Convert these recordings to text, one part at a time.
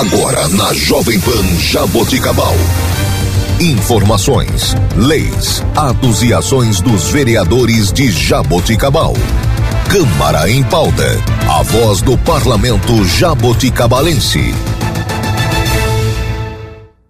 Agora na Jovem Pan Jaboticabal. Informações, leis, atos e ações dos vereadores de Jaboticabal. Câmara em Pauta, a voz do Parlamento Jaboticabalense.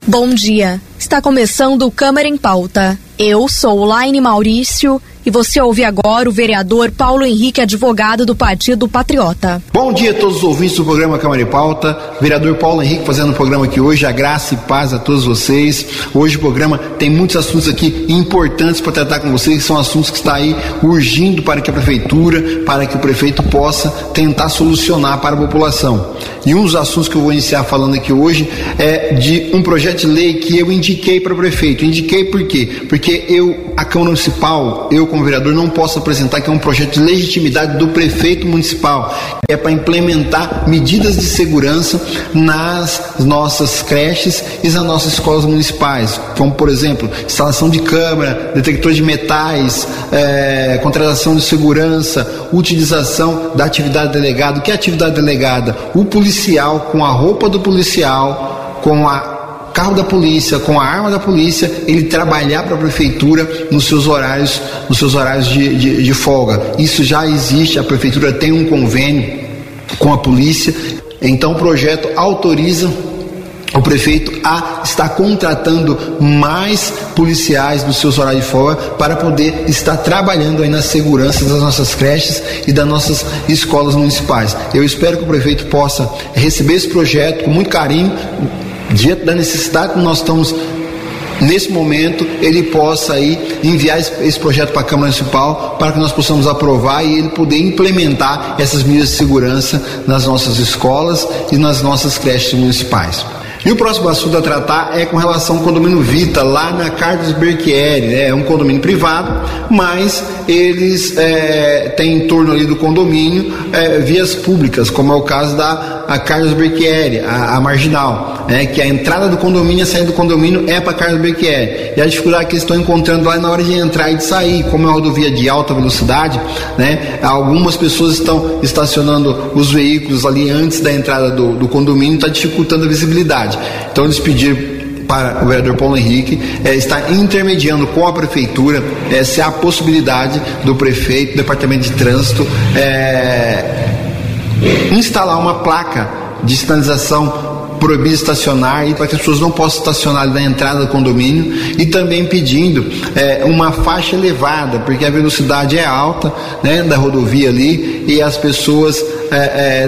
Bom dia, está começando o Câmara em Pauta. Eu sou Laine Maurício e você ouve agora o vereador Paulo Henrique Advogado do Partido Patriota. Bom dia a todos os ouvintes do programa Câmara em Pauta. Vereador Paulo Henrique fazendo o programa aqui hoje, a graça e paz a todos vocês. Hoje o programa tem muitos assuntos aqui importantes para tratar com vocês, que são assuntos que está aí urgindo para que a prefeitura, para que o prefeito possa tentar solucionar para a população. E um dos assuntos que eu vou iniciar falando aqui hoje é de um projeto de lei que eu indiquei para o prefeito. Indiquei por quê? Porque a Câmara Municipal, eu como vereador, não posso apresentar, que é um projeto de legitimidade do prefeito municipal, que é para implementar medidas de segurança nas nossas creches e nas nossas escolas municipais, como, por exemplo, instalação de câmera, detector de metais, contratação de segurança, utilização da atividade delegada. O que é atividade delegada? O policial, com a roupa do policial, com a carro da polícia, com a arma da polícia, ele trabalhar para a prefeitura nos seus horários de folga. Isso já existe, a prefeitura tem um convênio com a polícia, então o projeto autoriza o prefeito a estar contratando mais policiais nos seus horários de folga para poder estar trabalhando aí na segurança das nossas creches e das nossas escolas municipais. Eu espero que o prefeito possa receber esse projeto com muito carinho, diante da necessidade que nós estamos nesse momento, ele possa aí enviar esse projeto para a Câmara Municipal para que nós possamos aprovar e ele poder implementar essas medidas de segurança nas nossas escolas e nas nossas creches municipais. E o próximo assunto a tratar é com relação ao condomínio Vita, lá na Carlos Berchieri, né? É um condomínio privado, mas eles têm em torno ali do condomínio vias públicas, como é o caso da Carlos Berchieri, a marginal, né? Que a entrada do condomínio e a saída do condomínio é para Carlos Berchieri. E a dificuldade que eles estão encontrando lá na hora de entrar e de sair, como é uma rodovia de alta velocidade, né? Algumas pessoas estão estacionando os veículos ali antes da entrada do condomínio, está dificultando a visibilidade. Então eles pediram para o vereador Paulo Henrique estar intermediando com a prefeitura se há a possibilidade do prefeito, do departamento de trânsito instalar uma placa de sinalização proibir estacionar, e para que as pessoas não possam estacionar na entrada do condomínio, e também pedindo uma faixa elevada, porque a velocidade é alta, né, da rodovia ali, e as pessoas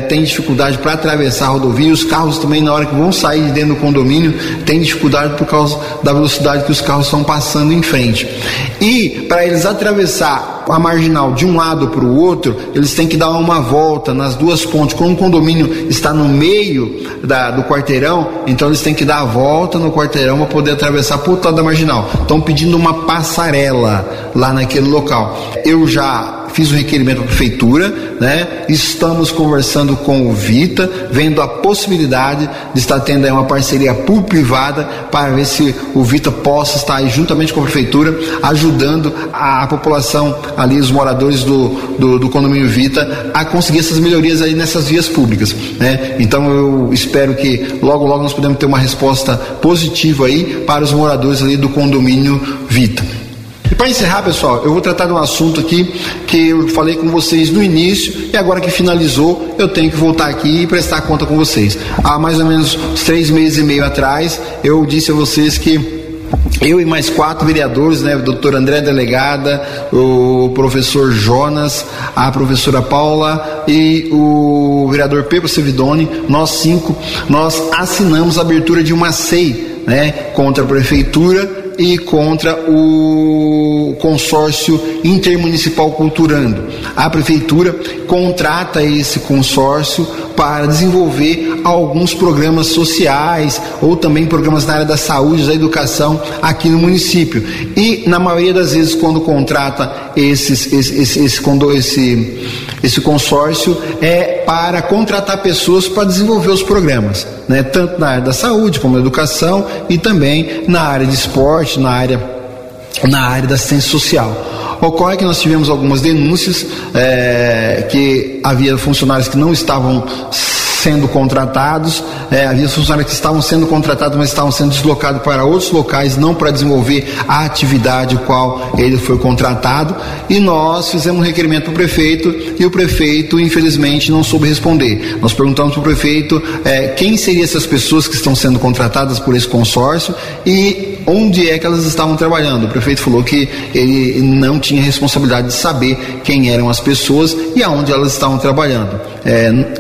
têm dificuldade para atravessar a rodovia. Os carros também, na hora que vão sair de dentro do condomínio, têm dificuldade por causa da velocidade que os carros estão passando em frente. E para eles atravessar a marginal de um lado para o outro, eles têm que dar uma volta nas duas pontes. Como o condomínio está no meio do quarteirão, então eles têm que dar a volta no quarteirão para poder atravessar para o outro lado da marginal. Estão pedindo uma passarela lá naquele local. Eu já fiz o requerimento à prefeitura, né? Estamos conversando com o Vita, vendo a possibilidade de estar tendo aí uma parceria público-privada para ver se o Vita possa estar aí juntamente com a prefeitura, ajudando a população ali, os moradores do condomínio Vita, a conseguir essas melhorias aí nessas vias públicas, né? Então eu espero que logo, logo nós podemos ter uma resposta positiva aí para os moradores ali do condomínio Vita. E para encerrar, pessoal, eu vou tratar de um assunto aqui que eu falei com vocês no início e agora que finalizou, eu tenho que voltar aqui e prestar conta com vocês. Há mais ou menos 3 meses e meio atrás, eu disse a vocês que eu e mais 4 vereadores, né, o doutor André Delegada, o professor Jonas, a professora Paula e o vereador Pedro Servidoni, nós 5, nós assinamos a abertura de uma CEI, né, contra a prefeitura e contra o consórcio intermunicipal Culturando. A prefeitura contrata esse consórcio para desenvolver alguns programas sociais ou também programas na área da saúde, da educação aqui no município. E na maioria das vezes, quando contrata esse consórcio, é para contratar pessoas para desenvolver os programas, né? Tanto na área da saúde como na educação e também na área de esporte, na área da assistência social. Ocorre que nós tivemos algumas denúncias que havia funcionários que não estavam sendo contratados ali os funcionários que estavam sendo contratados, mas estavam sendo deslocados para outros locais, não para desenvolver a atividade qual ele foi contratado, e nós fizemos um requerimento para o prefeito, e o prefeito, infelizmente, não soube responder. Nós perguntamos para o prefeito quem seriam essas pessoas que estão sendo contratadas por esse consórcio e onde é que elas estavam trabalhando. O prefeito falou que ele não tinha responsabilidade de saber quem eram as pessoas e aonde elas estavam trabalhando.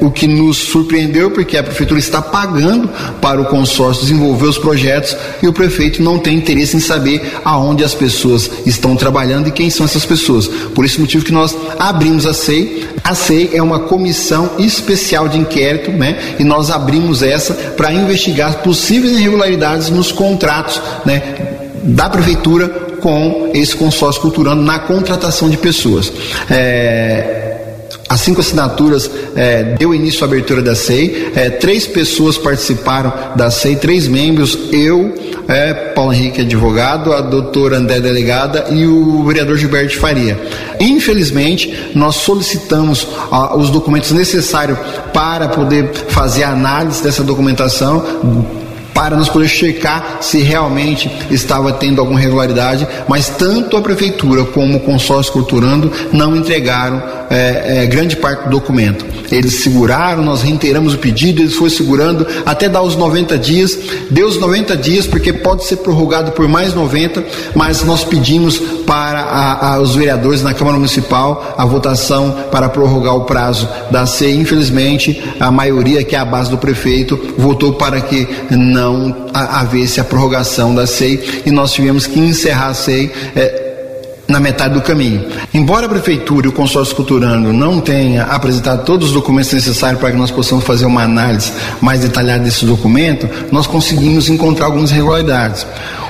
O que nos surpreendeu, porque a prefeitura está pagando para o consórcio desenvolver os projetos e o prefeito não tem interesse em saber aonde as pessoas estão trabalhando e quem são essas pessoas. Por esse motivo que nós abrimos a CEI. A CEI é uma comissão especial de inquérito, né? E nós abrimos essa para investigar possíveis irregularidades nos contratos, né, da prefeitura com esse consórcio Culturando na contratação de pessoas. As 5 assinaturas deu início à abertura da CEI, 3 pessoas participaram da CEI, 3 membros, eu, Paulo Henrique Advogado, a doutora André Delegada e o vereador Gilberto Faria. Infelizmente, nós solicitamos os documentos necessários para poder fazer a análise dessa documentação, para nos poder checar se realmente estava tendo alguma irregularidade, mas tanto a prefeitura como o consórcio Culturando não entregaram grande parte do documento. Eles seguraram, nós reiteramos o pedido, eles foram segurando até dar os 90 dias, deu os 90 dias porque pode ser prorrogado por mais 90, mas nós pedimos para os vereadores na Câmara Municipal a votação para prorrogar o prazo da CEI. Infelizmente, a maioria, que é a base do prefeito, votou para que não havesse a prorrogação da CEI e nós tivemos que encerrar a CEI na metade do caminho. Embora a prefeitura e o consórcio Culturando não tenha apresentado todos os documentos necessários para que nós possamos fazer uma análise mais detalhada desse documento, nós conseguimos encontrar algumas irregularidades.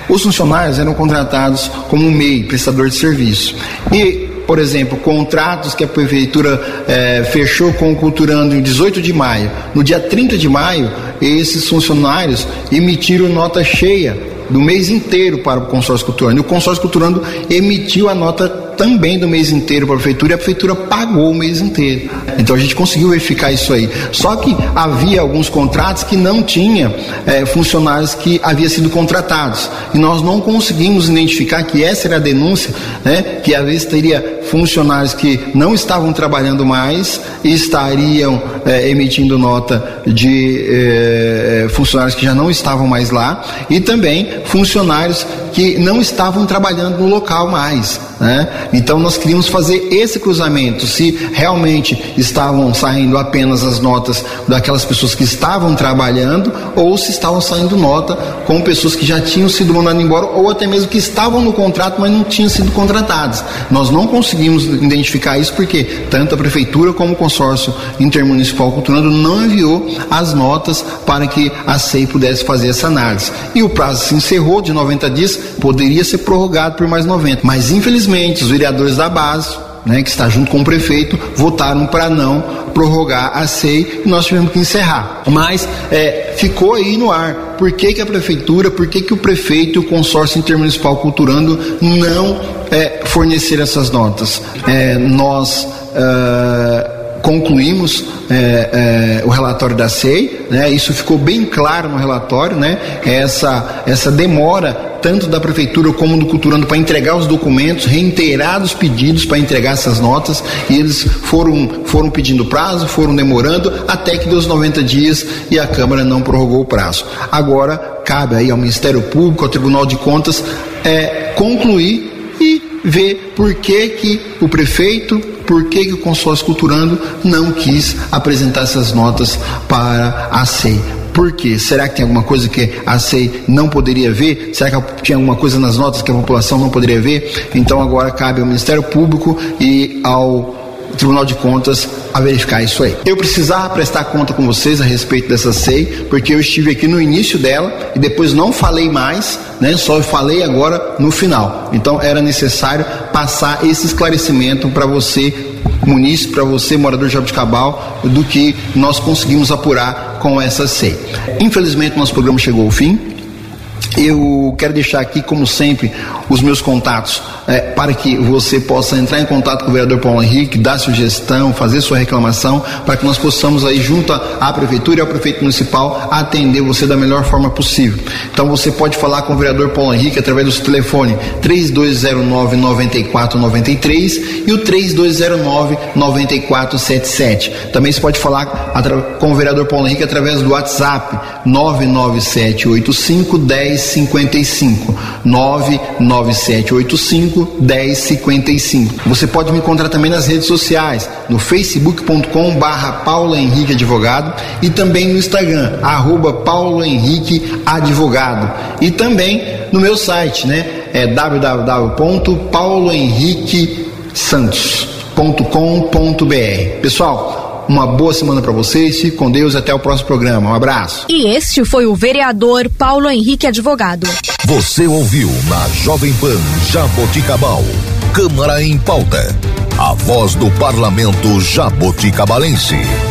Os funcionários eram contratados como MEI, prestador de serviço, e, por exemplo, contratos que a prefeitura fechou com o Culturando em 18 de maio. No dia 30 de maio, esses funcionários emitiram nota cheia do mês inteiro para o consórcio Culturando. E o consórcio Culturando emitiu a nota também do mês inteiro para a prefeitura e a prefeitura pagou o mês inteiro. Então a gente conseguiu verificar isso aí. Só que havia alguns contratos que não tinha funcionários que haviam sido contratados. E nós não conseguimos identificar que essa era a denúncia, né, que às vezes teria funcionários que não estavam trabalhando mais e estariam emitindo nota de funcionários que já não estavam mais lá, e também funcionários que não estavam trabalhando no local mais, né? Então nós queríamos fazer esse cruzamento, se realmente estavam saindo apenas as notas daquelas pessoas que estavam trabalhando ou se estavam saindo nota com pessoas que já tinham sido mandadas embora ou até mesmo que estavam no contrato, mas não tinham sido contratadas. Nós não conseguimos identificar isso porque tanto a prefeitura como o consórcio intermunicipal Culturando não enviou as notas para que a CEI pudesse fazer essa análise. E o prazo se encerrou de 90 dias, poderia ser prorrogado por mais 90, mas infelizmente os vereadores da base, né, que está junto com o prefeito, votaram para não prorrogar a CEI e nós tivemos que encerrar. Mas ficou aí no ar. Por que que a prefeitura, por que que o prefeito e o consórcio intermunicipal Culturando não forneceram essas notas? Concluímos o relatório da CEI, né? Isso ficou bem claro no relatório, né? Essa demora tanto da prefeitura como do Culturando para entregar os documentos, reiterar os pedidos para entregar essas notas, e eles foram pedindo prazo, foram demorando, até que deu os 90 dias e a Câmara não prorrogou o prazo. Agora cabe aí ao Ministério Público, ao Tribunal de Contas, concluir e ver por que que o prefeito, por que que o consórcio Culturando não quis apresentar essas notas para a CEI. Por quê? Será que tem alguma coisa que a CEI não poderia ver? Será que tinha alguma coisa nas notas que a população não poderia ver? Então agora cabe ao Ministério Público e ao Tribunal de Contas a verificar isso aí. Eu precisava prestar conta com vocês a respeito dessa CEI, porque eu estive aqui no início dela e depois não falei mais, né? Só falei agora no final. Então era necessário passar esse esclarecimento para você, munícipe, para você, morador de Jaboticabal, do que nós conseguimos apurar com essa CEI. Infelizmente, nosso programa chegou ao fim. Eu quero deixar aqui, como sempre, os meus contatos para que você possa entrar em contato com o vereador Paulo Henrique, dar sugestão, fazer sua reclamação, para que nós possamos aí, junto à prefeitura e ao prefeito municipal, atender você da melhor forma possível. Então você pode falar com o vereador Paulo Henrique através do seu telefone 3209-9493 e o 3209-9477. Também você pode falar com o vereador Paulo Henrique através do WhatsApp 99785-1055 99785-1055. Você pode me encontrar também nas redes sociais, no facebook.com/Paulo Henrique Advogado e também no Instagram @Paulo Henrique Advogado e também no meu site, né? É www.paulohenriquesantos.com.br. Pessoal, uma boa semana para vocês, fique com Deus, até o próximo programa, um abraço. E este foi o vereador Paulo Henrique Advogado. Você ouviu na Jovem Pan Jaboticabal, Câmara em Pauta, a voz do Parlamento Jaboticabalense.